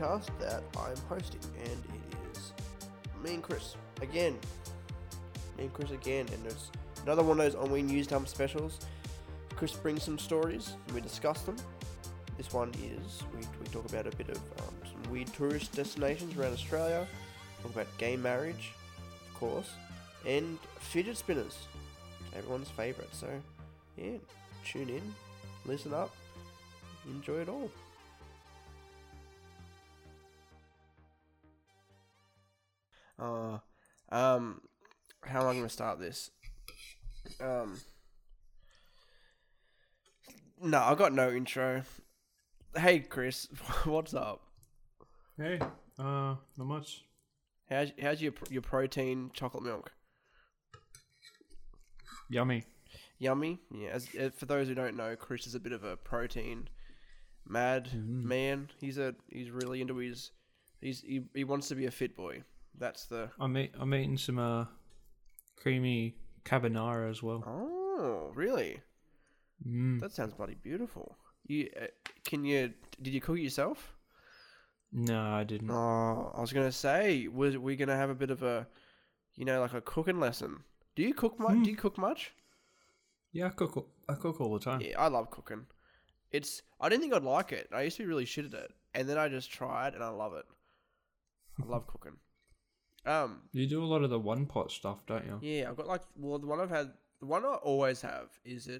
podcast that I'm hosting, and it is me and Chris again, and it's another one of those Onwe News Dump specials. Chris brings some stories, and we discuss them. This one is, we talk about a bit of some weird tourist destinations around Australia, talk about gay marriage, of course, and fidget spinners, everyone's favourite. So, yeah, tune in, listen up, enjoy it all. How am I going to start this? No, I got no intro. Hey, Chris, what's up? Hey, not much. How's your protein chocolate milk? Yummy. Yeah. As for those who don't know, Chris is a bit of a protein mad man. He's really into his. He wants to be a fit boy. That's the. I'm eating some creamy carbonara as well. Oh, really? Mm. That sounds bloody beautiful. Did you cook it yourself? No, I didn't. Oh, I was gonna say, we're gonna have a bit of a, like a cooking lesson. Do you cook much? Do you cook much? Yeah, I cook all the time. Yeah, I love cooking. I didn't think I'd like it. I used to be really shit at it, and then I just tried, and I love it. I love cooking. You do a lot of the one pot stuff, don't you? Yeah, I've got the one I always have is I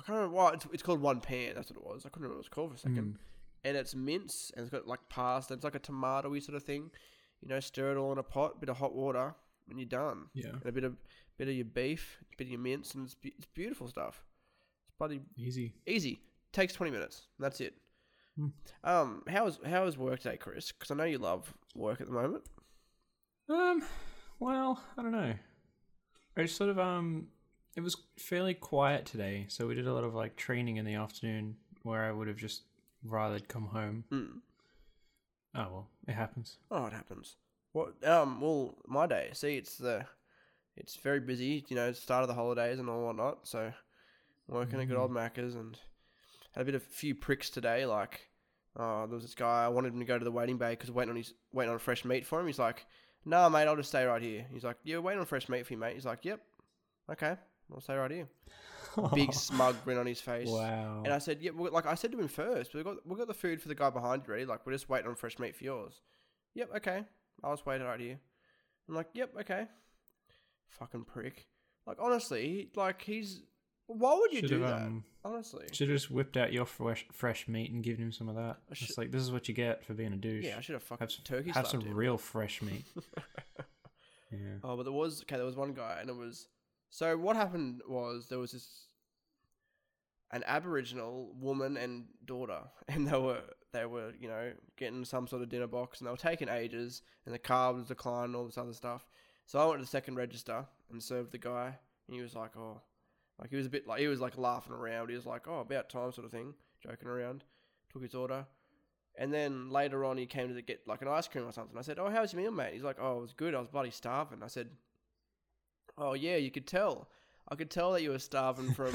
can't remember why. It's called One Pan. That's what it was. I couldn't remember what it was called for a second. And it's mince, and it's got like pasta. It's like a tomato-y sort of thing. Stir it all in a pot, bit of hot water, and you're done. Yeah. And a bit of your beef, a bit of your mince, and it's beautiful stuff. It's bloody easy. Takes 20 minutes. And that's it. Mm. How is work today, Chris? Because I know you love work at the moment. Well, I don't know. It's sort of It was fairly quiet today, so we did a lot of training in the afternoon where I would have just rather come home. Mm. Oh, well, it happens. Oh, it happens. What? Well, my day. See, it's very busy. Start of the holidays and all whatnot. So, working at good old Macca's, and had a few pricks today. There was this guy. I wanted him to go to the waiting bay because waiting on fresh meat for him. He's like, "Nah, mate, I'll just stay right here." He's like, "You're waiting on fresh meat for you, mate." He's like, "Yep, okay. I'll stay right here." Big smug grin on his face. Wow. And I said, "Yeah, I said to him first, we got the food for the guy behind you ready. We're just waiting on fresh meat for yours." "Yep, okay. I'll just wait right here." I'm like, "Yep, okay." Fucking prick. Honestly, why would you do that? Honestly, should have just whipped out your fresh meat and given him some of that. It's this is what you get for being a douche. Yeah, I should have fucking turkey. Have some real fresh meat. Yeah. Oh, but there was one guy, and it was. So what happened was there was an Aboriginal woman and daughter, and they were getting some sort of dinner box, and they were taking ages, and the carbs declined and all this other stuff. So I went to the second register and served the guy, and he was like, "Oh," he was a bit he was laughing around. He was like, "Oh, about time," sort of thing, joking around. Took his order, and then later on he came to get an ice cream or something. I said, "Oh, how's your meal, mate?" He's like, "Oh, it was good. I was bloody starving." I said, "Oh yeah, you could tell. I could tell that you were starving from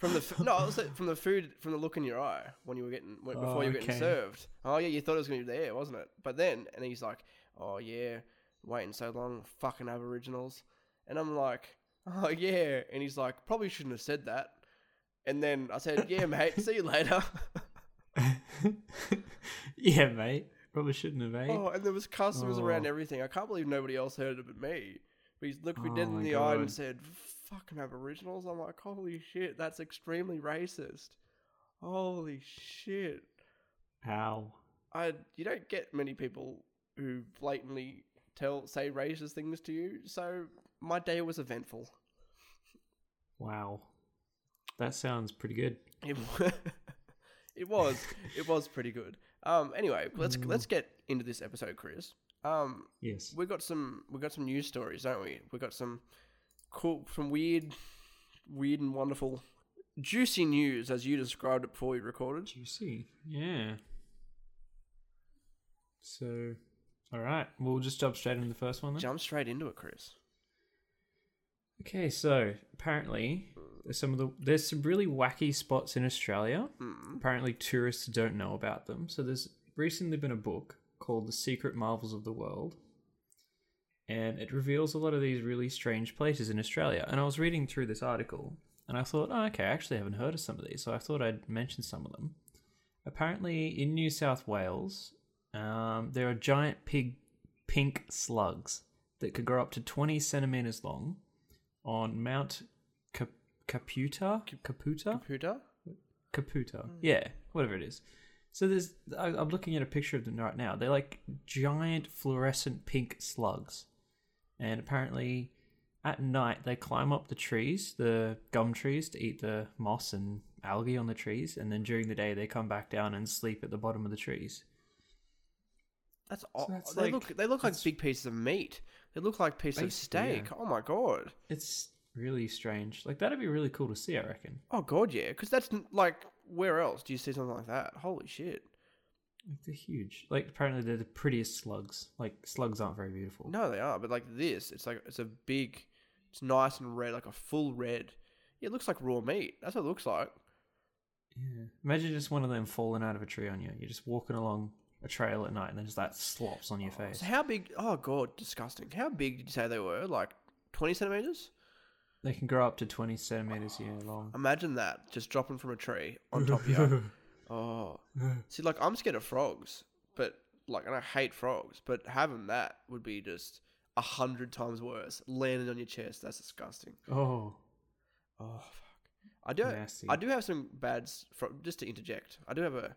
from the food, from the look in your eye when you were before you were getting served. Oh yeah, you thought it was going to be there, wasn't it?" But then, and he's like, "Oh yeah, waiting so long, fucking Aboriginals." And I'm like, "Oh yeah," and he's like, "Probably shouldn't have said that." And then I said, "Yeah, mate, see you later." Yeah, mate, probably shouldn't have, mate. Oh, and there was customers around everything. I can't believe nobody else heard it but me. He looked me dead in the eye and said, "Fucking Aboriginals." I'm like, "Holy shit, that's extremely racist. Holy shit." How? You don't get many people who blatantly say racist things to you, so my day was eventful. Wow. That sounds pretty good. It was pretty good. Anyway, let's get into this episode, Chris. Yes. We got some news stories, don't we? We got some cool, some weird and wonderful, juicy news, as you described it before we recorded. Juicy, yeah. So, all right, we'll just jump straight into the first one then. Jump straight into it, Chris. Okay, so apparently there's some really wacky spots in Australia. Mm. Apparently, tourists don't know about them. So there's recently been a book called The Secret Marvels of the World, and it reveals a lot of these really strange places in Australia. And I was reading through this article, and I thought, oh, okay, I actually haven't heard of some of these, so I thought I'd mention some of them. Apparently, in New South Wales, there are giant pink slugs that could grow up to 20 centimeters long on Mount Kaputar? Yeah, whatever it is. So there's, I'm looking at a picture of them right now. They're like giant fluorescent pink slugs. And apparently at night they climb up the trees, the gum trees, to eat the moss and algae on the trees. And then during the day they come back down and sleep at the bottom of the trees. That's odd. So they look like big pieces of meat. They look like pieces of steak. Yeah. Oh my God. It's really strange. Like, that'd be really cool to see, I reckon. Oh God, yeah. Because that's like... where else do you see something like that? Holy shit. They're huge. Like, apparently they're the prettiest slugs. Like, slugs aren't very beautiful. No, they are. But like this, it's like, it's a big, it's nice and red, like a full red. Yeah, it looks like raw meat. That's what it looks like. Yeah. Imagine just one of them falling out of a tree on you. You're just walking along a trail at night and then just that slops on your face. So how big, oh God, disgusting. How big did you say they were? Like 20 centimeters? They can grow up to 20 centimeters long. Imagine that, just dropping from a tree on top of you. Oh. See, like, I'm scared of frogs, but, like, and I hate frogs, but having that would be just 100 times worse. Landing on your chest, that's disgusting. Oh. Oh, fuck. I do have some bad, just to interject, I do have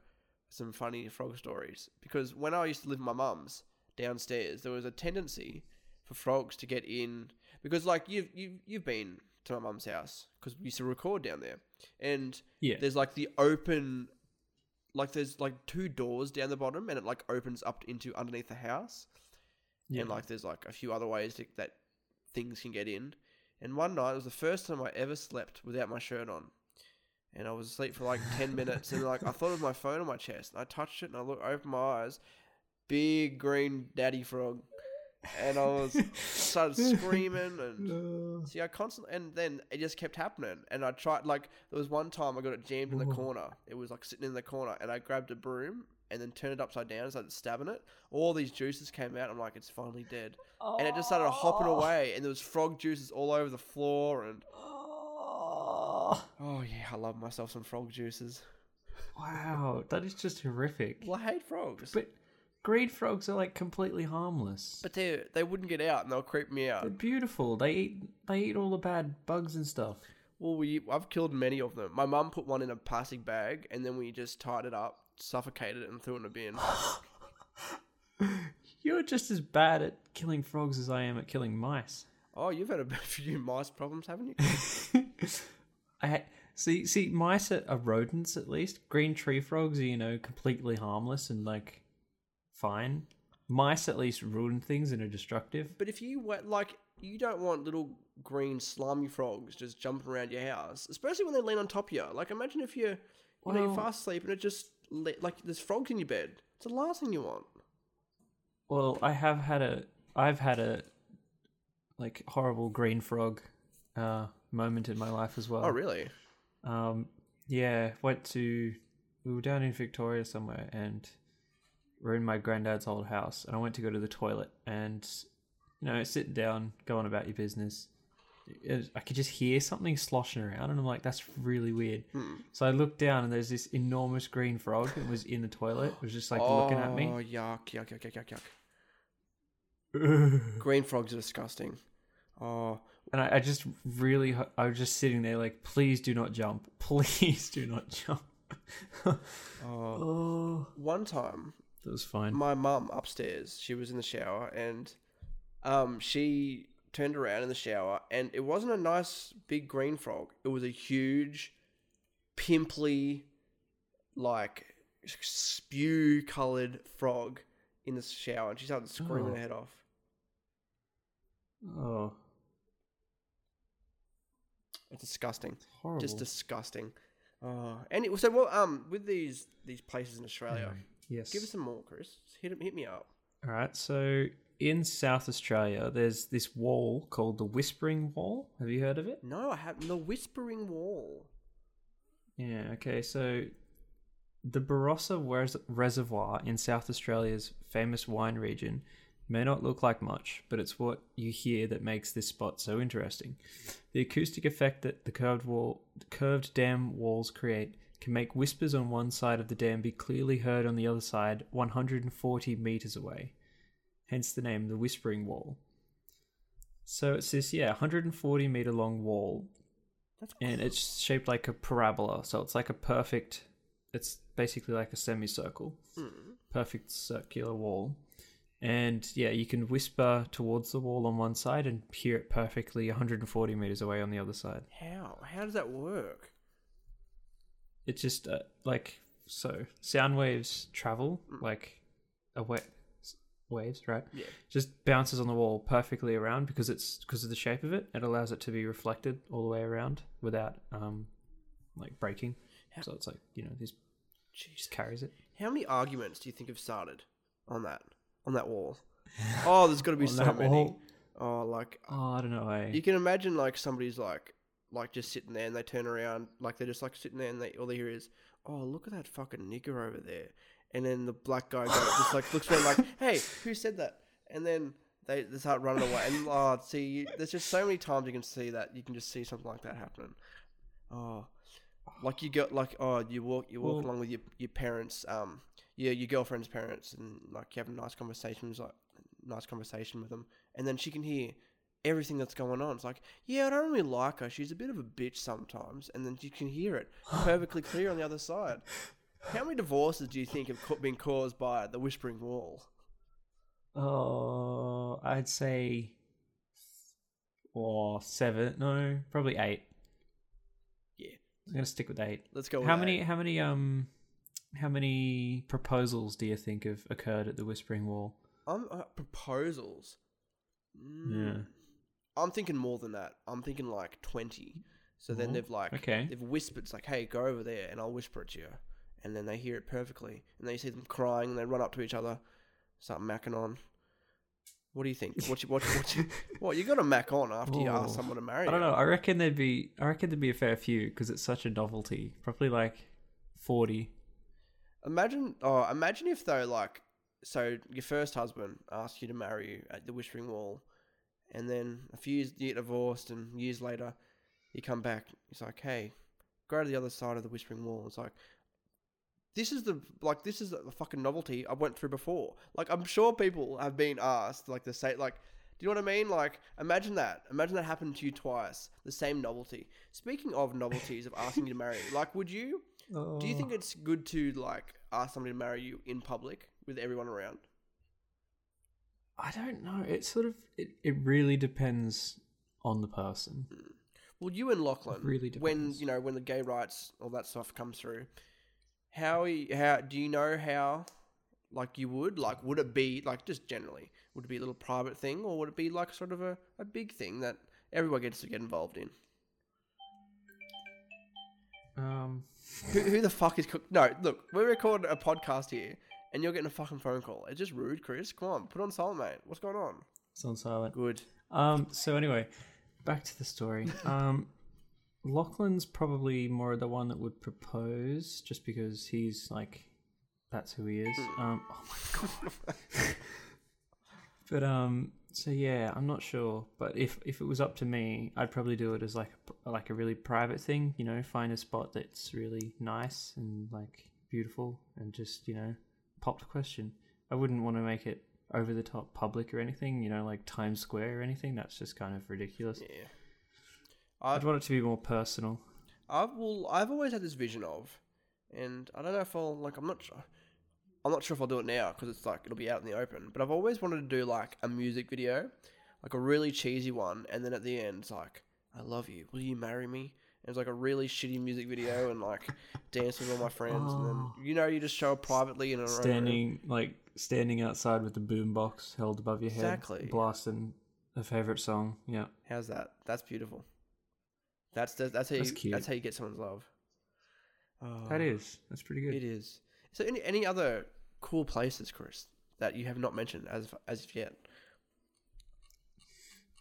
some funny frog stories, because when I used to live with my mum's downstairs, there was a tendency for frogs to get in. Because, like, you've been to my mum's house because we used to record down there. And there's, like, the open... like, there's, like, two doors down the bottom and it, like, opens up into underneath the house. Yeah. And, like, there's, like, a few other ways that things can get in. And one night, it was the first time I ever slept without my shirt on. And I was asleep for, like, 10 minutes. And, like, I thought of my phone on my chest. And I touched it and I opened my eyes. Big green daddy frog. And I started screaming and see, I constantly, and then it just kept happening. And I tried, like, there was one time I got it jammed in the corner. It was like sitting in the corner and I grabbed a broom and then turned it upside down and started stabbing it. All these juices came out. I'm like, it's finally dead. Oh. And it just started hopping away and there was frog juices all over the floor. And oh yeah, I love myself some frog juices. Wow. That is just horrific. Well, I hate frogs. But greed frogs are, like, completely harmless. But they wouldn't get out and they'll creep me out. They're beautiful. They eat all the bad bugs and stuff. Well, I've killed many of them. My mum put one in a plastic bag and then we just tied it up, suffocated it and threw it in a bin. You're just as bad at killing frogs as I am at killing mice. Oh, you've had a few mice problems, haven't you? See, mice are rodents at least. Green tree frogs are, you know, completely harmless and, like... fine. Mice at least ruin things and are destructive. But if you were, like, you don't want little green slimy frogs just jumping around your house, especially when they lean on top of you. Like, imagine if you're fast asleep and it just, like, there's frogs in your bed. It's the last thing you want. Well, I've had a like horrible green frog moment in my life as well. Oh really? Yeah, we were down in Victoria somewhere and we're in my granddad's old house and I went to go to the toilet and, you know, sit down, go on about your business. I could just hear something sloshing around and I'm like, that's really weird. So I looked down and there's this enormous green frog that was in the toilet. It was just like looking at me. Oh, yuck. Green frogs are disgusting. Oh. And I was just sitting there like, please do not jump. Please do not jump. Oh. One time. That was fine. My mum upstairs, she was in the shower and she turned around in the shower and it wasn't a nice big green frog. It was a huge, pimply, like spew-coloured frog in the shower and she started screaming her head off. Oh. It's disgusting. It's horrible. Just disgusting. Oh. And with these places in Australia... Yeah. Yes. Give us some more, Chris. Hit me up. All right. So in South Australia, there's this wall called the Whispering Wall. Have you heard of it? No, I haven't. The Whispering Wall. Yeah. Okay. So The Barossa Reservoir in South Australia's famous wine region may not look like much, but it's what you hear that makes this spot so interesting. The acoustic effect that the curved dam walls create can make whispers on one side of the dam be clearly heard on the other side 140 metres away. Hence the name, the Whispering Wall. So it's this, 140 metre long wall. That's cool. And it's shaped like a parabola, so it's like a perfect... It's basically like a semicircle. Perfect circular wall. And you can whisper towards the wall on one side and hear it perfectly 140 meters away on the other side. How does that work? It's just sound waves travel like waves, right? Yeah. Just bounces on the wall perfectly around because of the shape of it. It allows it to be reflected all the way around without breaking. So it's this just carries it. How many arguments do you think have started on that wall? Oh, there's got to be so many. Wall? Oh, I don't know. You can imagine somebody's just sitting there and they turn around, they're just sitting there and all they hear is, oh, look at that fucking nigger over there. And then the black guy just looks around hey, who said that? And then they start running away. And there's just so many times you can just see something like that happening. Oh. You walk along with your parents, your girlfriend's parents, and you have a nice conversation with them, and then she can hear everything that's going on. It's I don't really like her. She's a bit of a bitch sometimes, and then you can hear it perfectly clear on the other side. How many divorces do you think have been caused by the Whispering Wall? Oh, I'd say, seven. No, probably eight. I'm gonna stick with eight. Let's go. How many proposals do you think have occurred at the Whispering Wall? Proposals. Yeah. I'm thinking more than that. I'm thinking 20. So then they've they've whispered. It's hey, go over there, and I'll whisper it to you. And then they hear it perfectly, and then you see them crying, and they run up to each other, start macking on. What do you think? You got to mac on after you ask someone to marry you. I don't know. I reckon there'd be a fair few because it's such a novelty. Probably 40. Imagine if though so your first husband asked you to marry you at the Whispering Wall, and then a few years you get divorced, and years later you come back. It's hey, go to the other side of the Whispering Wall. It's This is the fucking novelty I went through before. I'm sure people have been asked, to say, do you know what I mean? Imagine that. Imagine that happened to you twice. The same novelty. Speaking of novelties of asking you to marry, would you? Oh. Do you think it's good to, ask somebody to marry you in public with everyone around? I don't know. It sort of, it really depends on the person. Mm. Well, you and Lachlan, really depends. When the gay rights, all that stuff comes through... How do you know how, you would? Would it be, just generally, would it be a little private thing, or would it be, sort of a big thing that everyone gets to get involved in? Who the fuck is... No, look, we're recording a podcast here, and you're getting a fucking phone call. It's just rude, Chris. Come on, put on silent, mate. What's going on? It's on silent. Good. So anyway, back to the story. Lachlan's probably more the one that would propose just because he's that's who he is. Oh my God. But, I'm not sure. But if it was up to me, I'd probably do it as a really private thing, find a spot that's really nice and beautiful and just, pop the question. I wouldn't want to make it over the top public or anything, Times Square or anything. That's just kind of ridiculous. Yeah. I'd want it to be more personal. I've always had this vision of, and I don't know if I'll I'm not sure if I'll do it now because it's it'll be out in the open. But I've always wanted to do a music video, a really cheesy one, and then at the end it's I love you, will you marry me? And it's a really shitty music video and dance with all my friends, and then you just show up privately in a standing room. Standing outside with the boombox held above your head, exactly, blasting a favorite song. Yeah, how's that? That's beautiful. That's how you get someone's love. Oh, that is. That's pretty good. It is. So any other cool places, Chris, that you have not mentioned as of yet?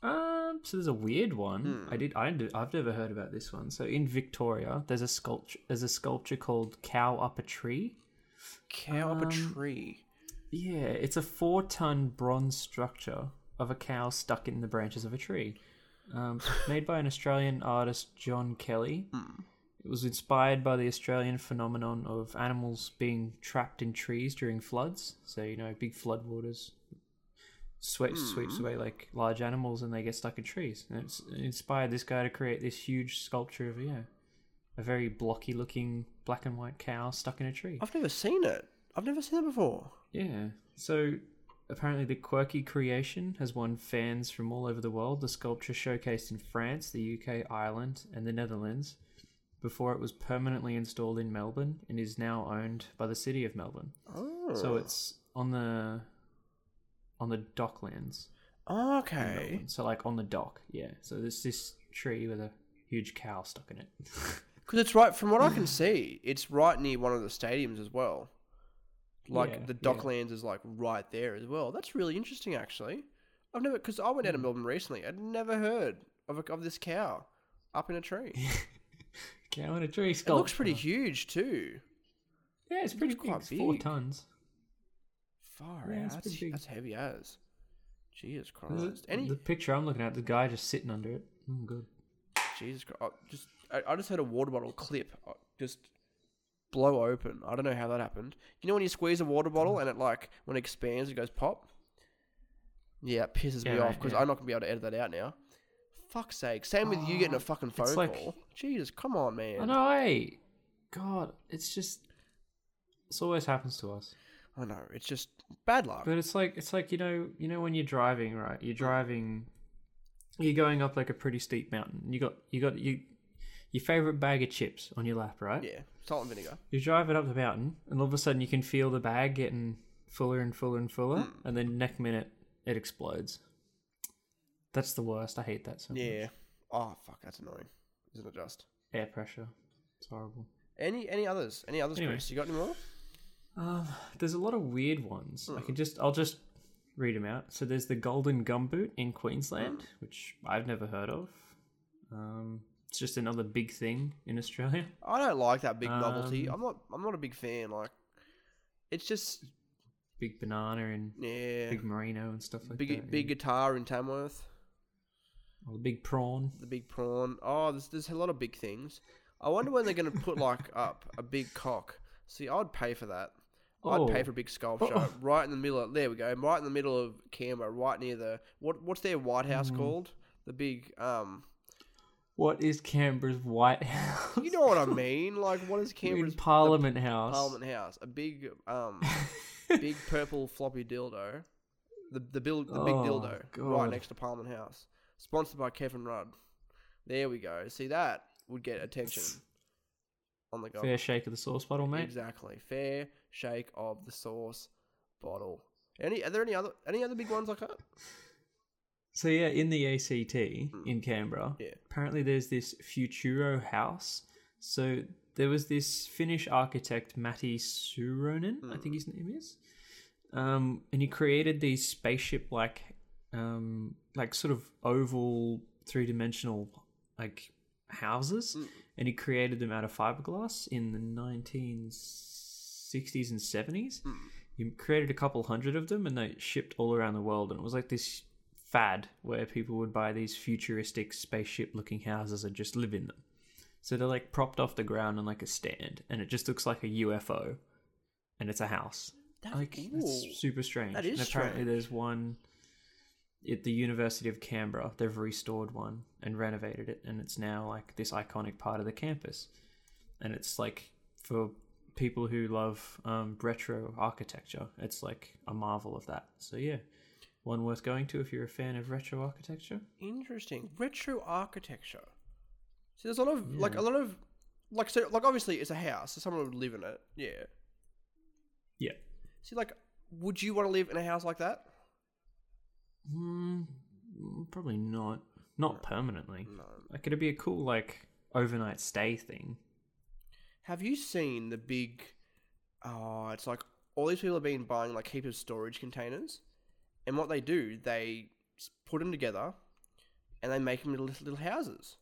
So there's a weird one. I've never heard about this one. So in Victoria, there's a sculpture called Cow Up a Tree. Cow up a tree. Yeah, it's a 4-ton bronze structure of a cow stuck in the branches of a tree. Made by an Australian artist, John Kelly. It was inspired by the Australian phenomenon of animals being trapped in trees during floods. So, you know, big floodwaters sweeps away like large animals and they get stuck in trees. And it's inspired this guy to create this huge sculpture of, a very blocky looking black and white cow stuck in a tree. I've never seen it. I've never seen it before. Yeah. So apparently the quirky creation has won fans from all over the world. The sculpture showcased in France, the UK, Ireland and the Netherlands before it was permanently installed in Melbourne and is now owned by the City of Melbourne. Oh. So it's on the docklands. Oh, okay. So like on the dock, yeah. So there's this tree with a huge cow stuck in it. Because it's right, from what I can see, it's right near one of the stadiums as well. Like the docklands is like right there as well. That's really interesting, actually. Because I went down to Melbourne recently. I'd never heard of this cow up in a tree. Cow in a tree sculpture. It looks pretty huge too. Yeah, it's pretty big. It's 4 tons. Far out. That's heavy as. Jesus Christ. The picture I'm looking at, the guy just sitting under it. Oh, good. Jesus Christ. I just heard a water bottle clip just blow open. I don't know how that happened. You know when you squeeze a water bottle and it when it expands, it goes pop? Yeah, it pisses me off because I'm not going to be able to edit that out now. Fuck's sake. Same with you getting a fucking phone call. Jesus, come on, man. I know, hey. God, it's always happens to us. I know, it's just bad luck. But it's like you know when you're driving, right? You're driving, you're going up like a pretty steep mountain. You got your favorite bag of chips on your lap, right? Yeah, salt and vinegar. You're driving up the mountain, and all of a sudden you can feel the bag getting fuller and fuller and fuller, and then next minute it explodes. That's the worst. I hate that so much. Yeah. Oh fuck, that's annoying. Isn't it just air pressure? It's horrible. Any others? Any others? Anyway. Chris, you got any more? There's a lot of weird ones. I'll just read them out. So there's the golden gumboot in Queensland, which I've never heard of. It's just another big thing in Australia. I don't like that big novelty. I'm not a big fan. Like, it's just big banana and big merino and stuff like that. Big guitar in Tamworth. Or the big prawn. Oh, there's a lot of big things. I wonder when they're going to put up a big cock. See, I'd pay for that. I'd pay for a big sculpture right in the middle of... There we go. Right in the middle of Canberra, right near the... What's their White House called? The big... What is Canberra's White House? You know what I mean. Like, what is Canberra's... Parliament House. Parliament House. A big big purple floppy dildo. The big dildo. God. Right next to Parliament House. Sponsored by Kevin Rudd. There we go. See, that would get attention. On the go. Fair shake of the sauce bottle, mate. Exactly. Fair shake of the sauce bottle. Are there any other big ones like that? So yeah, in the ACT in Canberra, apparently there's this Futuro house. So there was this Finnish architect Matti Suuronen, I think his name is, and he created these spaceship-like, like sort of oval, three-dimensional, like houses. And he created them out of fiberglass in the 1960s and 70s. He created a couple hundred of them and they shipped all around the world. And it was like this fad where people would buy these futuristic spaceship-looking houses and just live in them. So they're like propped off the ground on like a stand and it just looks like a UFO and it's a house. That's super strange. That is strange. Apparently there's one... at the University of Canberra, they've restored one and renovated it, and it's now like this iconic part of the campus. And it's like for people who love retro architecture, it's like a marvel of that. So yeah, one worth going to if you're a fan of retro architecture. Interesting, retro architecture. So there's a lot of obviously it's a house, so someone would live in it. Yeah. Yeah. See, like, would you want to live in a house like that? Probably not. Not permanently. No. Like, it'd be a cool, like, overnight stay thing. Have you seen the big... Oh, it's like all these people have been buying, like, heaps of storage containers. And what they do, they put them together and they make them into little houses.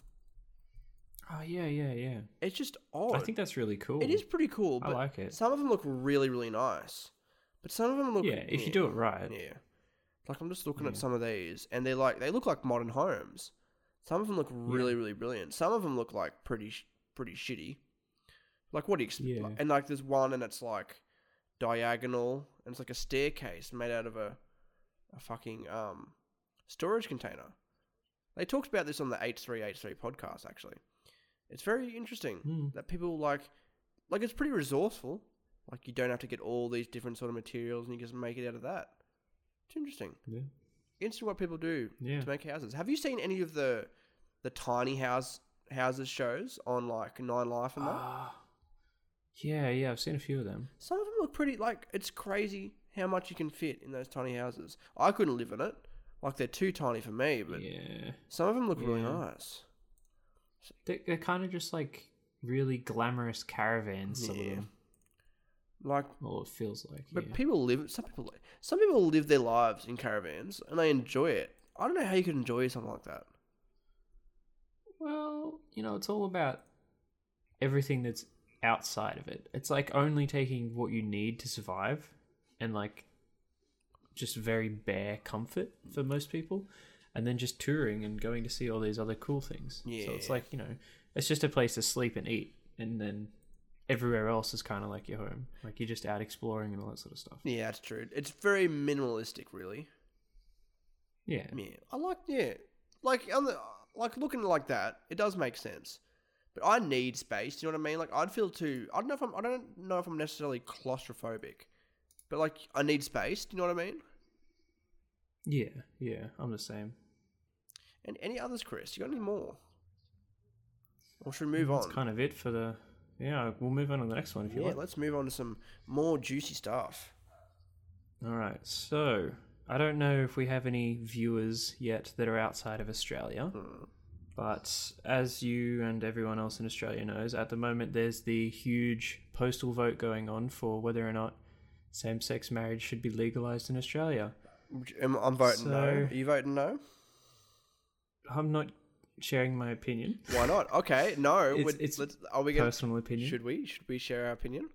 Oh, yeah. It's just odd. I think that's really cool. It is pretty cool. But I like it. Some of them look really, really nice. But some of them look... Yeah, if you do it right. Yeah. Like, I'm just looking at some of these, and they're like, they look like modern homes. Some of them look really, really brilliant. Some of them look like pretty shitty. Like, what do you expect? Yeah. Like, and like, there's one, and it's like diagonal, and it's like a staircase made out of a fucking storage container. They talked about this on the H3H3 podcast, actually. It's very interesting that people like it's pretty resourceful. Like, you don't have to get all these different sort of materials, and you just make it out of that. It's interesting. Yeah. Interesting what people do to make houses. Have you seen any of the tiny houses shows on like 9Life and that? Yeah, I've seen a few of them. Some of them look pretty, like, it's crazy how much you can fit in those tiny houses. I couldn't live in it. Like, they're too tiny for me, but some of them look really nice. They're kind of just like really glamorous caravans. Some of them. Like, well, it feels like. But people live. Some people live their lives in caravans, and they enjoy it. I don't know how you could enjoy something like that. Well, you know, it's all about everything that's outside of it. It's like only taking what you need to survive, and like just very bare comfort for most people, and then just touring and going to see all these other cool things. Yeah. So it's like, you know, it's just a place to sleep and eat, and then everywhere else is kind of like your home. Like, you're just out exploring and all that sort of stuff. Yeah, that's true. It's very minimalistic, really. Yeah. Yeah. I like, Like, looking like that, it does make sense. But I need space, you know what I mean? Like, I'd feel too... I don't know if I'm necessarily claustrophobic. But, like, I need space, do you know what I mean? Yeah. I'm the same. And any others, Chris? You got any more? Or should we move on? That's kind of it for the... Yeah, we'll move on to the next one if you like. Yeah, let's move on to some more juicy stuff. All right, so I don't know if we have any viewers yet that are outside of Australia, but as you and everyone else in Australia knows, at the moment there's the huge postal vote going on for whether or not same-sex marriage should be legalised in Australia. I'm voting no. Are you voting no? I'm not... sharing my opinion. Why not? Okay, no. Personal opinion. Should we share our opinion?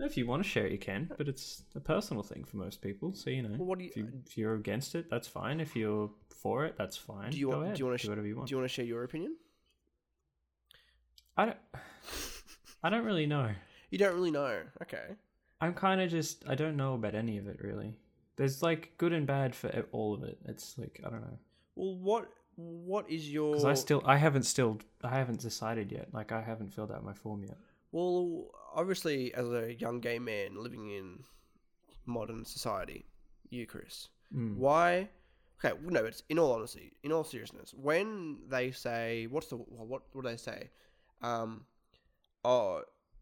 If you want to share it, you can, but it's a personal thing for most people. So, you know, well, if you're against it, that's fine. If you're for it, that's fine. Do whatever you want. Do you want to share your opinion? I don't really know. You don't really know. Okay. I'm kind of just... I don't know about any of it, really. There's, like, good and bad for all of it. It's, like, I don't know. Well, What is your... Because I haven't decided yet. Like, I haven't filled out my form yet. Well, obviously, as a young gay man living in modern society, you, Chris, why... Okay, no, it's in all honesty, in all seriousness, when they say... What do they say?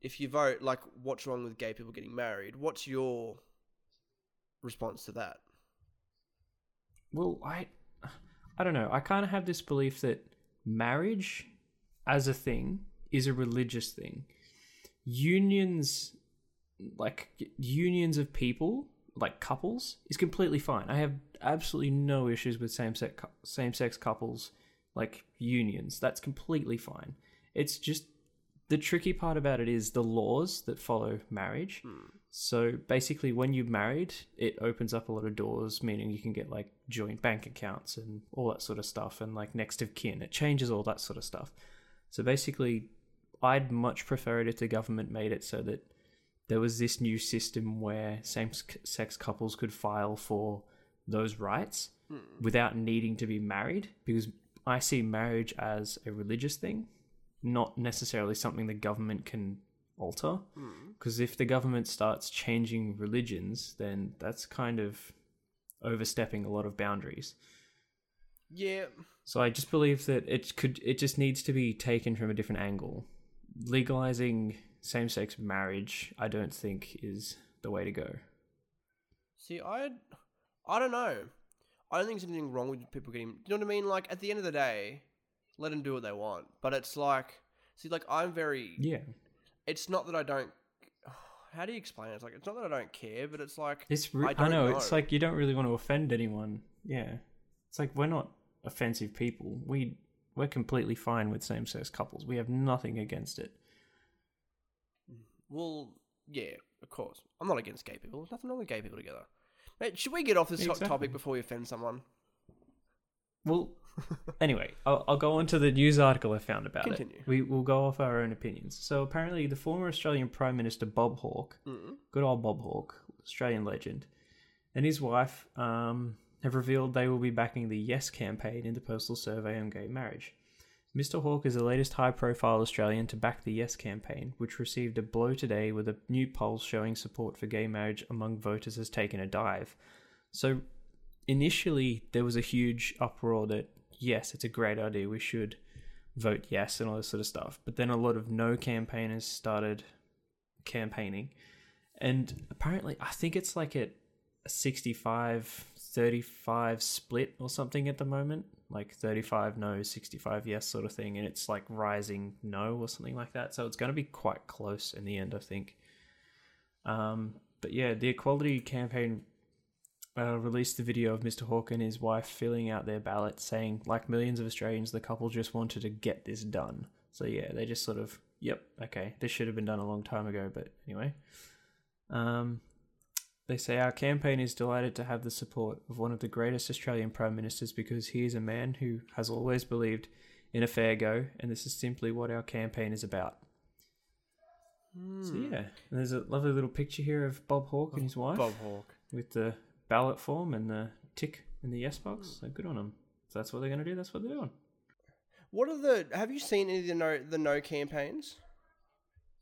If you vote, like, what's wrong with gay people getting married? What's your response to that? Well, I don't know. I kind of have this belief that marriage as a thing is a religious thing. Unions of people, like couples, is completely fine. I have absolutely no issues with same-sex couples, like unions. That's completely fine. It's just the tricky part about it is the laws that follow marriage. So basically, when you're married, it opens up a lot of doors, meaning you can get like joint bank accounts and all that sort of stuff, and like next of kin. It changes all that sort of stuff. So basically, I'd much prefer it if the government made it so that there was this new system where same-sex couples could file for those rights without needing to be married, because I see marriage as a religious thing, not necessarily something the government can alter, because if the government starts changing religions, then that's kind of overstepping a lot of boundaries. Yeah. So I just believe that it just needs to be taken from a different angle. Legalizing same-sex marriage, I don't think, is the way to go. See, I don't know. I don't think there's anything wrong with people getting... You know what I mean? Like, at the end of the day, let them do what they want. But it's like... See, like, I'm very... Yeah. It's not that I don't... How do you explain it? It's like, it's not that I don't care, but it's like... I know. It's like you don't really want to offend anyone. Yeah. It's like, we're not offensive people. We're completely fine with same-sex couples. We have nothing against it. Well, yeah, of course. I'm not against gay people. There's nothing wrong with gay people together. Mate, should we get off this hot topic before we offend someone? Well, anyway, I'll go on to the news article I found about it. We'll go off our own opinions. So apparently the former Australian Prime Minister Bob Hawke, good old Bob Hawke, Australian legend, and his wife have revealed they will be backing the Yes campaign in the postal survey on gay marriage. Mr. Hawke is the latest high-profile Australian to back the Yes campaign, which received a blow today with a new poll showing support for gay marriage among voters has taken a dive. So initially, there was a huge uproar that, yes, it's a great idea, we should vote yes and all this sort of stuff. But then a lot of no campaigners started campaigning. And apparently, I think it's like a 65-35 split or something at the moment. Like 35 no, 65 yes sort of thing, and it's like rising no or something like that. So it's going to be quite close in the end, I think. But yeah, the Equality Campaign released the video of Mr. Hawke and his wife filling out their ballot, saying, like millions of Australians, the couple just wanted to get this done. So yeah, they just sort of, yep, okay, this should have been done a long time ago, but anyway. They say, our campaign is delighted to have the support of one of the greatest Australian Prime Ministers because he is a man who has always believed in a fair go, and this is simply what our campaign is about. So yeah, and there's a lovely little picture here of Bob Hawke and his wife. Bob Hawke. With the ballot form and the tick in the yes box. So good on them. So that's what they're going to do, that's what they're doing. Have you seen any of the no campaigns?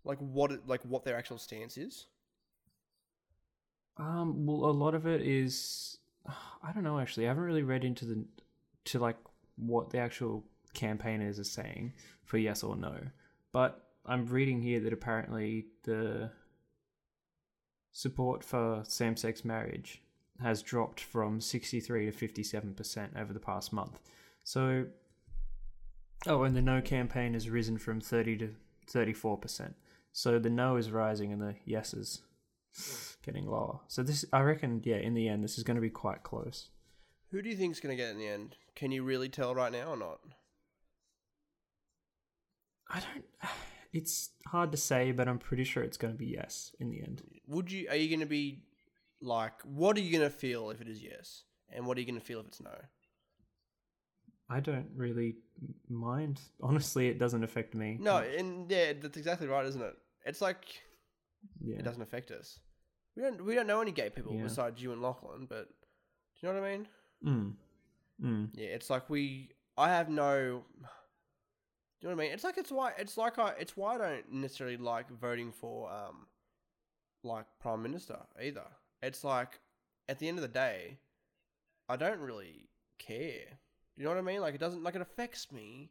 Like what their actual stance is? Well, a lot of it is, I don't know, actually. I haven't really read into what the actual campaigners are saying for yes or no. But I'm reading here that apparently the support for same-sex marriage has dropped from 63 to 57% over the past month. So, and the no campaign has risen from 30 to 34%. So the no is rising and the yes is getting lower. So this, I reckon, yeah, in the end, this is going to be quite close. Who do you think is going to get it in the end? Can you really tell right now or not? It's hard to say, but I'm pretty sure it's going to be yes in the end. Are you going to be like, what are you going to feel if it is yes? And what are you going to feel if it's no? I don't really mind. Honestly, it doesn't affect me. No, and yeah, that's exactly right, isn't it? It's like, yeah. It doesn't affect us. We don't know any gay people besides you and Lachlan, but do you know what I mean? Yeah, it's like I have no. Do you know what I mean? It's like it's why I don't necessarily like voting for like Prime Minister either. It's like at the end of the day, I don't really care. Do you know what I mean? Like it doesn't it affects me,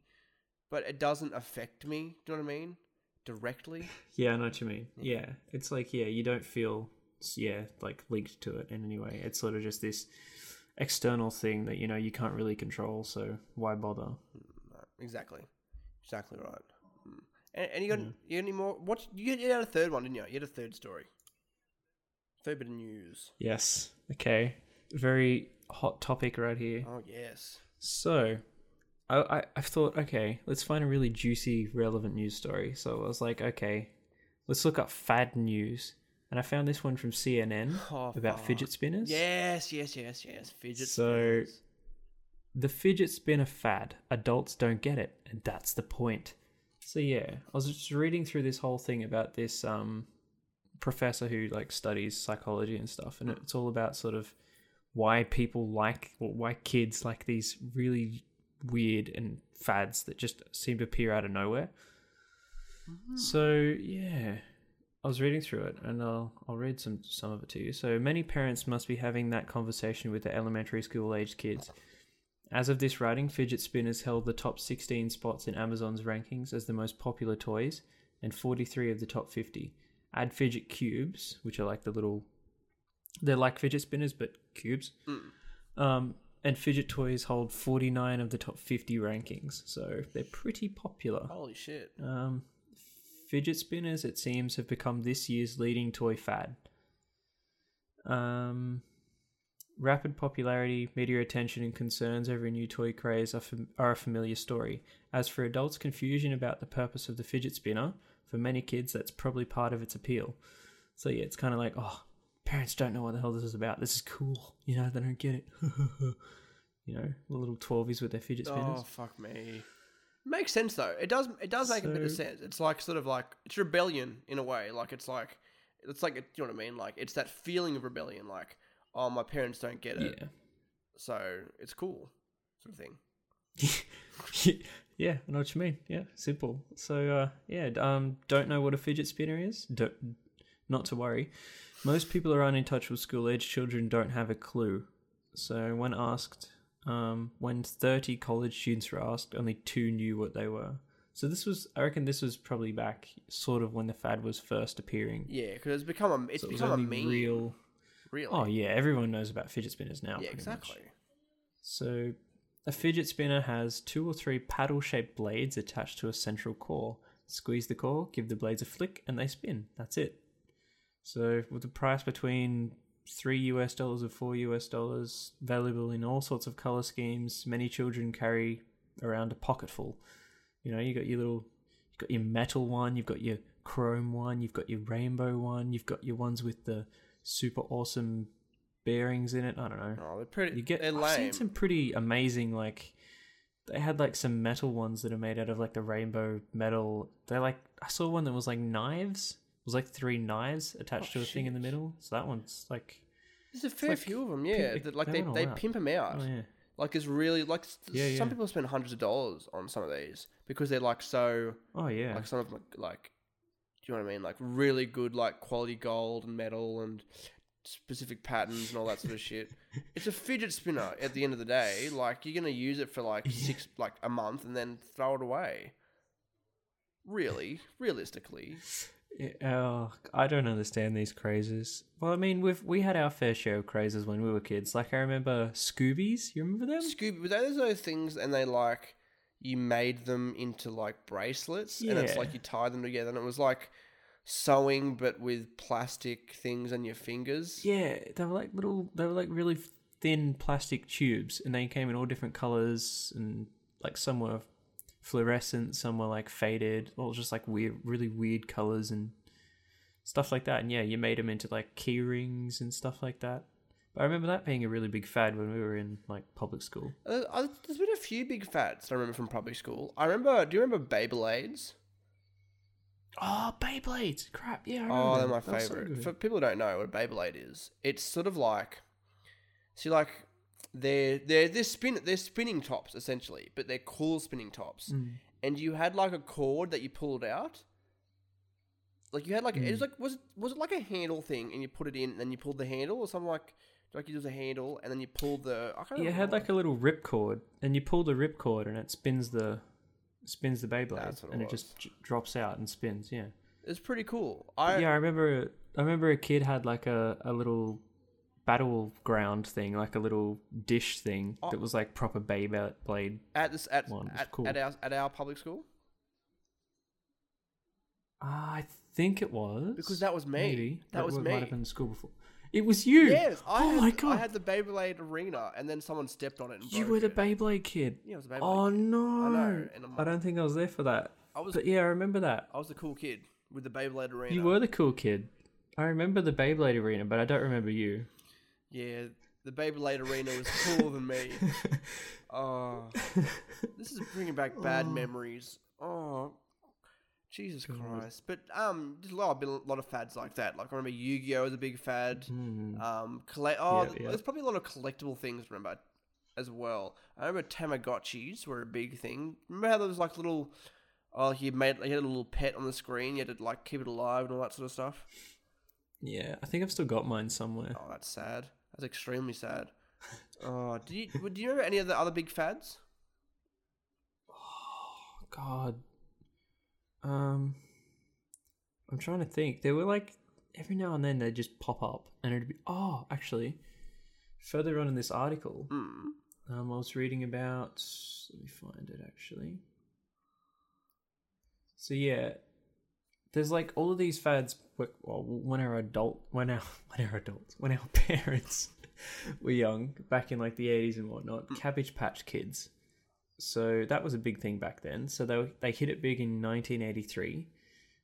but it doesn't affect me. Do you know what I mean? Directly. Yeah, I know what you mean. Yeah, it's like you don't feel like linked to it in any way. It's sort of just this external thing that you can't really control. So why bother? Exactly right. And you got any more? What you had a third one, didn't you? You had a third story, third bit of news. Yes. Okay. Very hot topic right here. Oh yes. So. I thought, okay, let's find a really juicy, relevant news story. So I was like, okay, let's look up fad news. And I found this one from CNN about fidget spinners. Yes. Fidget spinners. So the fidget spinner fad, adults don't get it. And that's the point. So yeah, I was just reading through this whole thing about this professor who like studies psychology and stuff. And it's all about sort of why people why kids like these really weird and fads that just seem to appear out of nowhere. So yeah, I was reading through it, and I'll read some of it to you. So many parents must be having that conversation with their elementary school aged kids. As of this writing, fidget spinners held the top 16 spots in Amazon's rankings as the most popular toys, and 43 of the top 50. Add fidget cubes, which are like they're like fidget spinners but cubes. And fidget toys hold 49 of the top 50 rankings, so they're pretty popular. Holy shit. Fidget spinners, it seems, have become this year's leading toy fad. Rapid popularity, media attention, and concerns over a new toy craze are a familiar story. As for adults, confusion about the purpose of the fidget spinner, for many kids, that's probably part of its appeal. So yeah, it's kind of like, oh, parents don't know what the hell this is about. This is cool. You know, they don't get it. You know, the little 12s with their fidget spinners. Oh, fuck me. Makes sense, though. It does make a bit of sense. It's like sort of like, it's rebellion in a way. Like, it's like, do you know what I mean? Like, it's that feeling of rebellion. Like, oh, my parents don't get it. Yeah. So it's cool, sort of thing. Yeah, I know what you mean. Yeah, simple. So, don't know what a fidget spinner is? Not to worry. Most people who aren't in touch with school-age children don't have a clue. So when asked, when 30 college students were asked, only 2 knew what they were. So I reckon this was probably back sort of when the fad was first appearing. Yeah, because it's become a meme. Really? Oh, yeah, everyone knows about fidget spinners now. Yeah, exactly. Much. So a fidget spinner has 2 or 3 paddle-shaped blades attached to a central core. Squeeze the core, give the blades a flick, and they spin. That's it. So with a price between $3 and $4, available in all sorts of color schemes, many children carry around a pocketful. You know, you've got your metal one, you've got your chrome one, you've got your rainbow one, you've got your ones with the super awesome bearings in it. I don't know. Oh, they're pretty. I've seen some pretty amazing, like they had like some metal ones that are made out of like the rainbow metal. I saw one that was like knives. It was like 3 knives attached to a thing in the middle. So that one's like... There's a fair few of them, yeah. They pimp them out. Oh, yeah. Like it's really... like yeah, some people spend hundreds of dollars on some of these because they're like so... Oh, yeah. Like some of them like... Do you know what I mean? Like really good like quality gold and metal and specific patterns and all that sort of shit. It's a fidget spinner at the end of the day. Like you're going to use it for like a month and then throw it away. Really? Realistically... Oh, I don't understand these crazes. Well, I mean, we had our fair share of crazes when we were kids. Like, I remember Scoobies. You remember them? Scoobies. Those are those things, and they, like, you made them into, like, bracelets. Yeah. And it's like you tied them together, and it was like sewing, but with plastic things on your fingers. Yeah, they were, like, really thin plastic tubes, and they came in all different colours, and, like, some were... fluorescent, some were like faded, or just like weird, really weird colors and stuff like that. And yeah, you made them into like key rings and stuff like that. But I remember that being a really big fad when we were in like public school. There's been a few big fads I remember from public school. Do you remember Beyblades? Oh, Beyblades! Crap, yeah, I remember. Oh, they're my favorite. So for people who don't know what a Beyblade is, it's sort of like, see, like. They're spinning tops essentially, but they're cool spinning tops. Mm. And you had like a cord that you pulled out. Like you had like it was like was it like a handle thing, and you put it in, and then you pulled the handle, or something like you do the handle, and then you pulled the. I can't remember. You had like a little rip cord, and you pull the rip cord, and it spins the Beyblade, and it just drops out and spins. Yeah, it's pretty cool. I remember a kid had like a little. Battleground thing, like a little dish thing that was like proper Beyblade at our public school. I think it was because that was me. Maybe. That was me. Might have been in school before. It was you. Yes. My God. I had the Beyblade arena, and then someone stepped on it. And you were the Beyblade kid. Yeah, I was the Beyblade. Oh no! I know. And I don't think I was there for that. But yeah, I remember that. I was the cool kid with the Beyblade arena. You were the cool kid. I remember the Beyblade arena, but I don't remember you. Yeah, the Beyblade arena was cooler than me. Oh, this is bringing back bad memories. Oh, Jesus Christ! But there's a lot of fads like that. Like I remember Yu-Gi-Oh was a big fad. Mm. There's probably a lot of collectible things. Remember as well. I remember Tamagotchis were a big thing. Remember how there was like little. Oh, he had a little pet on the screen. You had to like keep it alive and all that sort of stuff. Yeah, I think I've still got mine somewhere. Oh, that's sad. That's extremely sad. Oh, do you remember any of the other big fads? Oh God, I'm trying to think. They were like every now and then they just pop up, and it'd be actually further on in this article, I was reading about. Let me find it actually. So yeah, there's like all of these fads. Well, when our parents were young, back in like the 80s and whatnot, Cabbage Patch Kids. So that was a big thing back then. So they hit it big in 1983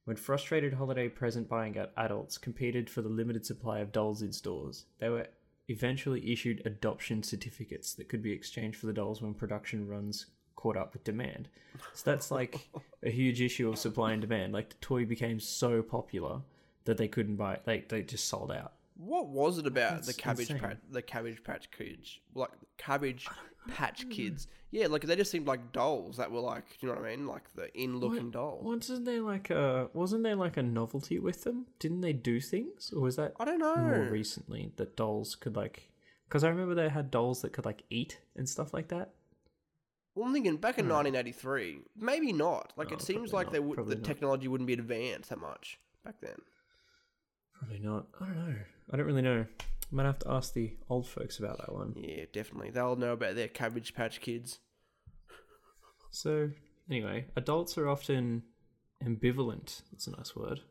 when frustrated holiday present buying adults competed for the limited supply of dolls in stores. They were eventually issued adoption certificates that could be exchanged for the dolls when production runs caught up with demand. So that's like a huge issue of supply and demand. Like the toy became so popular that they couldn't buy it. They just sold out. What was it about the Cabbage Patch Kids? Like Cabbage Patch Kids. Yeah, like they just seemed like dolls that were like, do you know what I mean? Like the in-looking doll. Wasn't there like a novelty with them? Didn't they do things? Or was that, I don't know, more recently that dolls could like, because I remember they had dolls that could like eat and stuff like that. Well, I'm thinking back in 1983, maybe not. Like it seems like technology wouldn't be advanced that much back then. Probably not. I don't know. I don't really know. I might have to ask the old folks about that one. Yeah, definitely. They'll know about their Cabbage Patch Kids. So, anyway, adults are often ambivalent, that's a nice word,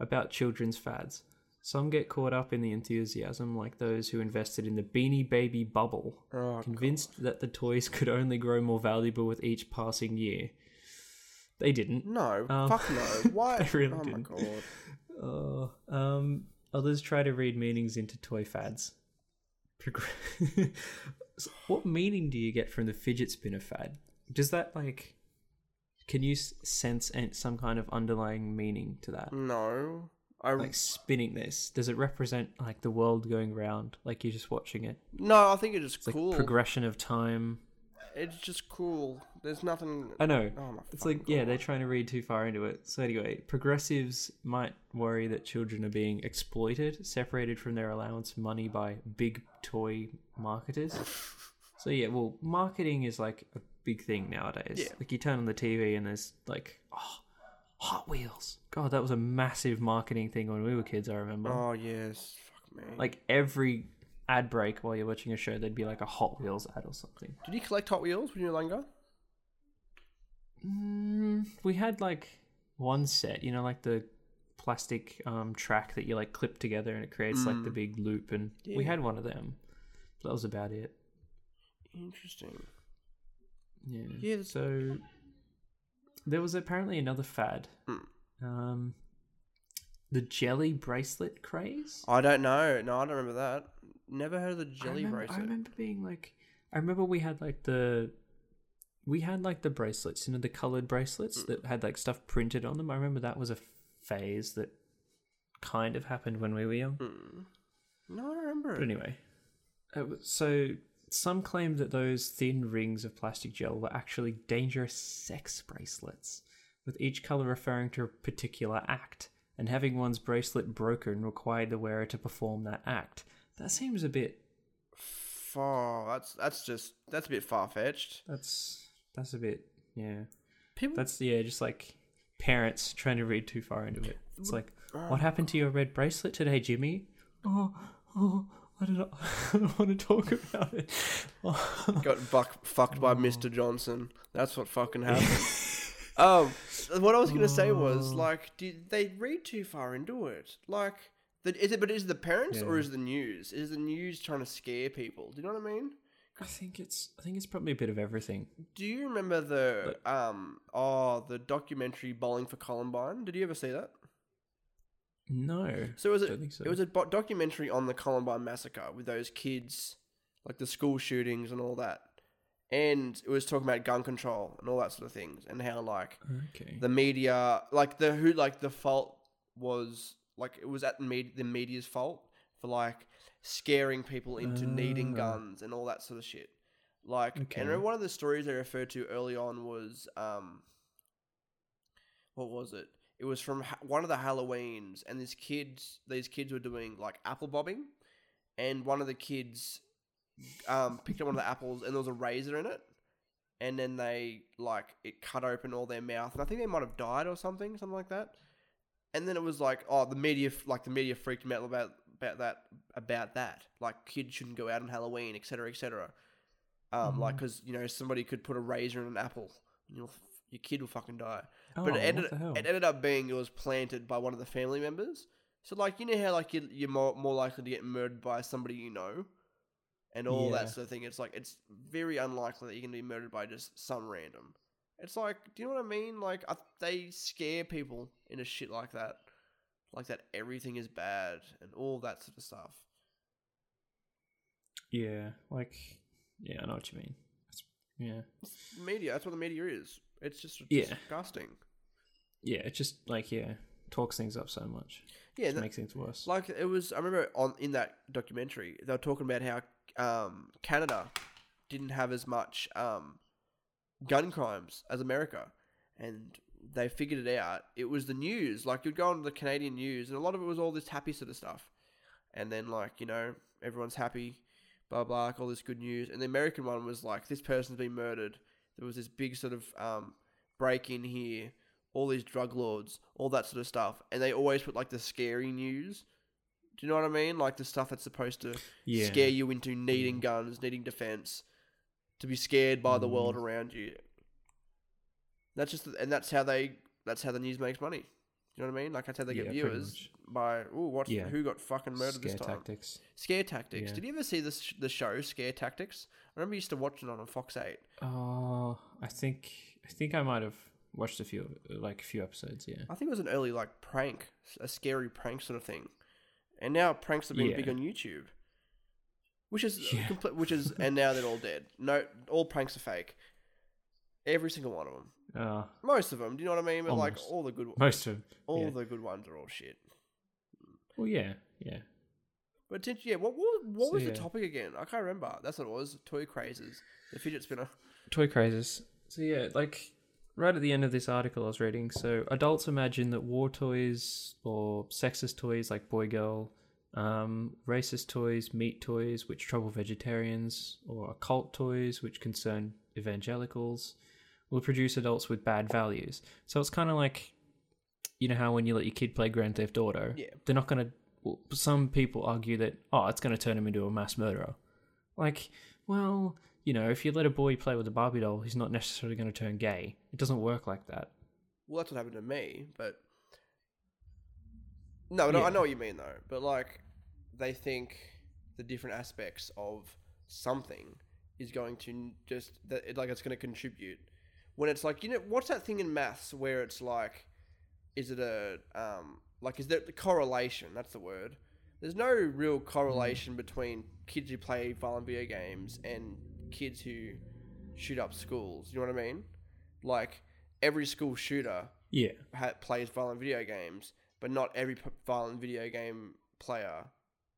about children's fads. Some get caught up in the enthusiasm, like those who invested in the Beanie Baby bubble, that the toys could only grow more valuable with each passing year. They didn't. No, fuck no. Why? They really didn't. Oh, my God. Others try to read meanings into toy fads. So what meaning do you get from the fidget spinner fad? Does that like, can you sense some kind of underlying meaning to that? No, like spinning this. Does it represent like the world going round? Like you're just watching it? No, I think it's just cool. Like progression of time. It's just cool. There's nothing. I know. Oh, it's like, God. Yeah, they're trying to read too far into it. So anyway, progressives might worry that children are being exploited, separated from their allowance money by big toy marketers. So yeah, well, marketing is like a big thing nowadays. Yeah. Like you turn on the TV and there's like, Hot Wheels. God, that was a massive marketing thing when we were kids, I remember. Oh, yes. Fuck me. Like every ad break while you're watching a show, there'd be like a Hot Wheels ad or something. Did you collect Hot Wheels when you were younger? We had like one set, you know, like the plastic track that you like clip together and it creates like the big loop, and we had one of them. But that was about it. Interesting. Yeah. So there was apparently another fad. The jelly bracelet craze? I don't know. No, I don't remember that. Never heard of the jelly bracelet. I remember being like, we had like the bracelets, you know, the coloured bracelets that had like stuff printed on them. I remember that was a phase that kind of happened when we were young. No, I remember it. But anyway, so some claimed that those thin rings of plastic gel were actually dangerous sex bracelets, with each colour referring to a particular act, and having one's bracelet broken required the wearer to perform that act. That seems a bit far. That's a bit far fetched. That's a bit, yeah. Just like parents trying to read too far into it. It's like, what happened to your red bracelet today, Jimmy? Oh, I don't want to talk about it. Got fucked by Mr. Johnson. That's what fucking happened. What I was gonna say was like, did they read too far into it? Like. Is it the parents or is it the news? Is the news trying to scare people? Do you know what I mean? I think it's probably a bit of everything. Do you remember the documentary Bowling for Columbine? Did you ever see that? No. So I don't think so. It was a documentary on the Columbine massacre with those kids, like the school shootings and all that. And it was talking about gun control and all that sort of things, and how like the media, like the fault was. Like, it was at the media's fault for, like, scaring people into needing guns and all that sort of shit. Like, I remember one of the stories I referred to early on was, what was it? It was from one of the Halloweens, and these kids were doing, like, apple bobbing, and one of the kids picked up one of the apples, and there was a razor in it, and then they, like, it cut open all their mouth, and I think they might have died or something like that. And then it was like, the media freaked me out about that. Like, kids shouldn't go out on Halloween, et cetera, et cetera. Like, because, you know, somebody could put a razor in an apple. And you'll your kid will fucking die. Oh, but it ended up being it was planted by one of the family members. So, like, you know how, like, you're more likely to get murdered by somebody you know? And all that sort of thing. It's, like, it's very unlikely that you're going to be murdered by just some random. It's, like, do you know what I mean? Like, they scare people into shit like that. Like, that everything is bad and all that sort of stuff. Yeah, like, yeah, I know what you mean. It's, yeah. It's media, that's what the media is. It's just disgusting. Yeah, it just, like, talks things up so much. Yeah, it makes things worse. Like it was, I remember in that documentary they were talking about how Canada didn't have as much gun crimes as America, and they figured it out. It was the news. Like you'd go on the Canadian news, and a lot of it was all this happy sort of stuff. And then like you know everyone's happy, blah blah, all this good news. And the American one was like this person's been murdered. There was this big sort of break in here. All these drug lords, all that sort of stuff. And they always put, like, the scary news. Do you know what I mean? Like, the stuff that's supposed to scare you into needing guns, needing defense, to be scared by the world around you. That's just... And that's how the news makes money. Do you know what I mean? Like, that's how they get viewers by... Ooh, who got fucking murdered this time? Scare Tactics. Scare Tactics. Yeah. Did you ever see this the show, Scare Tactics? I remember you used to watch it on Fox 8. Oh, I think I might have... Watched a few episodes, yeah. I think it was an early, like, prank, a scary prank sort of thing. And now pranks have been big on YouTube. Which is, and now they're all dead. No, all pranks are fake. Every single one of them. Most of them, do you know what I mean? But, like, all the good ones. Most of them. All the good ones are all shit. Well, yeah. But, what was the topic again? I can't remember. That's what it was. Toy crazes. The fidget spinner. Toy crazes. So, yeah, like... Right at the end of this article I was reading, so adults imagine that war toys or sexist toys like boy-girl, racist toys, meat toys, which trouble vegetarians, or occult toys, which concern evangelicals, will produce adults with bad values. So it's kind of like, you know how when you let your kid play Grand Theft Auto, they're not going to... Well, some people argue that, it's going to turn him into a mass murderer. Like, well... You know, if you let a boy play with a Barbie doll, he's not necessarily going to turn gay. It doesn't work like that. Well, that's what happened to me, but... No, I know what you mean, though. But, like, they think the different aspects of something is going to just... Like, it's going to contribute. When it's like, you know, what's that thing in maths where it's like, is it a... is there a correlation? That's the word. There's no real correlation between kids who play violent video games and... kids who shoot up schools, you know what I mean? Like every school shooter plays violent video games, but not every violent video game player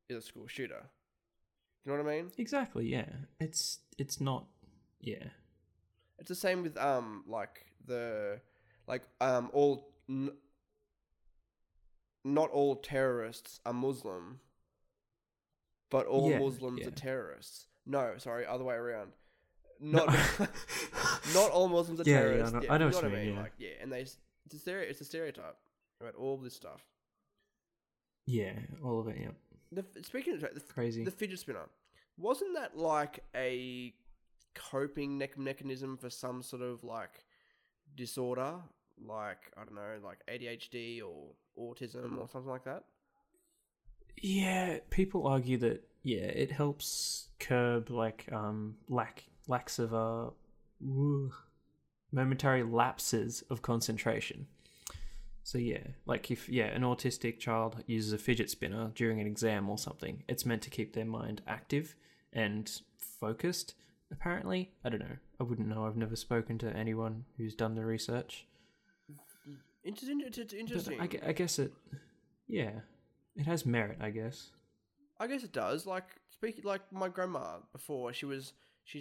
is a school shooter. You know what I mean? Exactly. Yeah, it's not. Yeah, it's the same with not all terrorists are Muslim, but all Muslims are terrorists. No, sorry, other way around. Not all Muslims are terrorists. Yeah, I know what you mean. Yeah. Like, and it's a stereotype about all this stuff. Yeah, all of it. Yeah. Speaking of crazy, the fidget spinner, wasn't that like a coping mechanism for some sort of like disorder, like I don't know, like ADHD or autism or something like that? Yeah, people argue that. Yeah, it helps curb like lacks of momentary lapses of concentration. So like if an autistic child uses a fidget spinner during an exam or something, it's meant to keep their mind active and focused. Apparently, I don't know. I wouldn't know. I've never spoken to anyone who's done the research. It's interesting. I guess it. Yeah, it has merit. I guess it does. Like speaking, like my grandma before, she's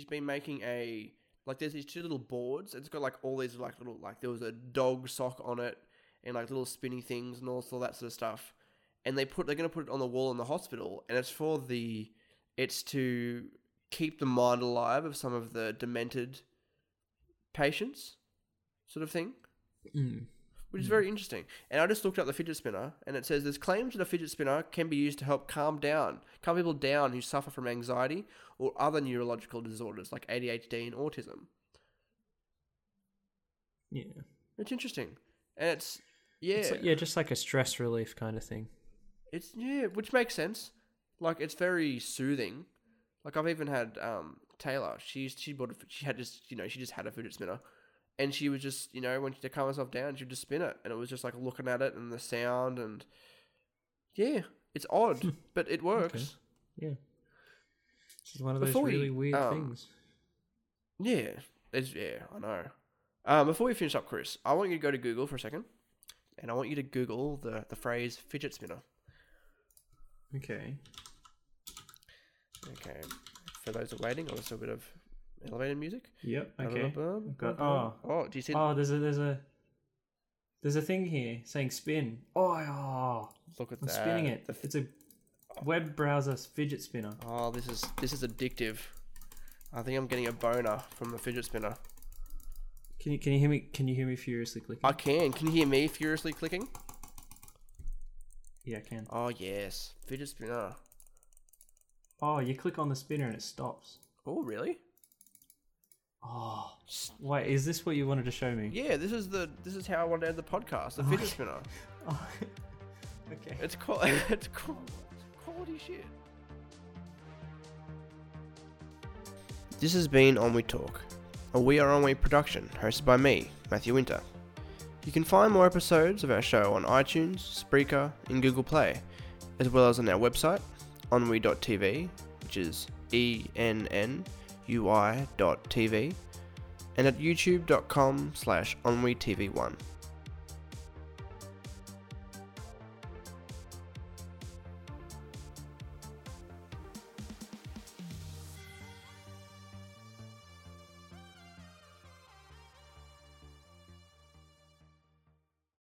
been making there's these two little boards. It's got like all these like little like there was a dog sock on it and like little spinny things and all that sort of stuff. And they're gonna put it on the wall in the hospital, and it's to keep the mind alive of some of the demented patients, sort of thing. Mm. Which is very interesting. And I just looked up the fidget spinner, and it says, there's claims that a fidget spinner can be used to help calm people down who suffer from anxiety or other neurological disorders like ADHD and autism. Yeah. It's interesting. And it's, yeah. It's like, yeah, just like a stress relief kind of thing. It's, yeah, which makes sense. Like, it's very soothing. Like, I've even had Taylor. She bought a, she had just, you know, she just had a fidget spinner. And she was just, you know, when she, to calm herself down, she would just spin it. And it was just like looking at it and the sound and... Yeah, it's odd, but it works. Okay. Yeah. It's one of those really weird things. Yeah. Yeah, I know. Before we finish up, Chris, I want you to go to Google for a second. And I want you to Google the phrase fidget spinner. Okay. Okay. For those waiting, I'll just a bit of elevator music. Yep, okay. Oh, do you see... Oh, there's a thing here saying spin. Oh, look at I'm that. I'm spinning it. It's a web browser fidget spinner. Oh, this is addictive. I think I'm getting a boner from the fidget spinner. Can you hear me? Can you hear me furiously clicking? I can. Can you hear me furiously clicking? Yeah, I can. Oh yes, fidget spinner. Oh, you click on the spinner and it stops. Oh really? Oh, wait, is this what you wanted to show me? Yeah, this is how I wanted to end the podcast, the fidget spinner. Oh, okay. It's quality shit. This has been Onwe Talk, a We Are Onwe production, hosted by me, Matthew Winter. You can find more episodes of our show on iTunes, Spreaker, and Google Play, as well as on our website, Onwe.tv, which is ENNUI.tv, and at youtube.com/onwe-tv1.